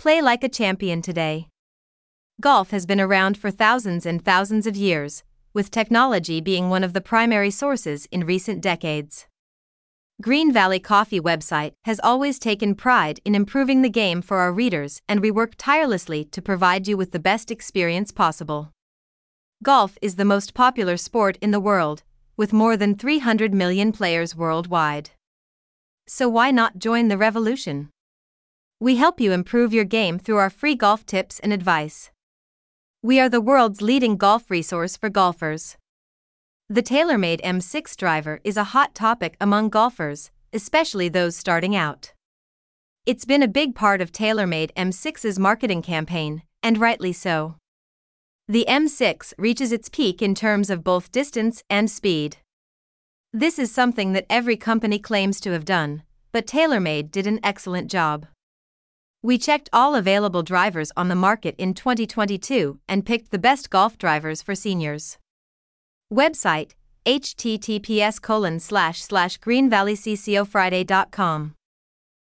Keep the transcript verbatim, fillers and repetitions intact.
Play like a champion today. Golf has been around for thousands and thousands of years, with technology being one of the primary sources in recent decades. Green Valley Coffee website has always taken pride in improving the game for our readers, and we work tirelessly to provide you with the best experience possible. Golf is the most popular sport in the world, with more than three hundred million players worldwide. So why not join the revolution? We help you improve your game through our free golf tips and advice. We are the world's leading golf resource for golfers. The TaylorMade M six driver is a hot topic among golfers, especially those starting out. It's been a big part of TaylorMade M six's marketing campaign, and rightly so. The M six reaches its peak in terms of both distance and speed. This is something that every company claims to have done, but TaylorMade did an excellent job. We checked all available drivers on the market in twenty twenty-two and picked the best golf drivers for seniors. Website: https colon slash slash greenvalleyccofriday.com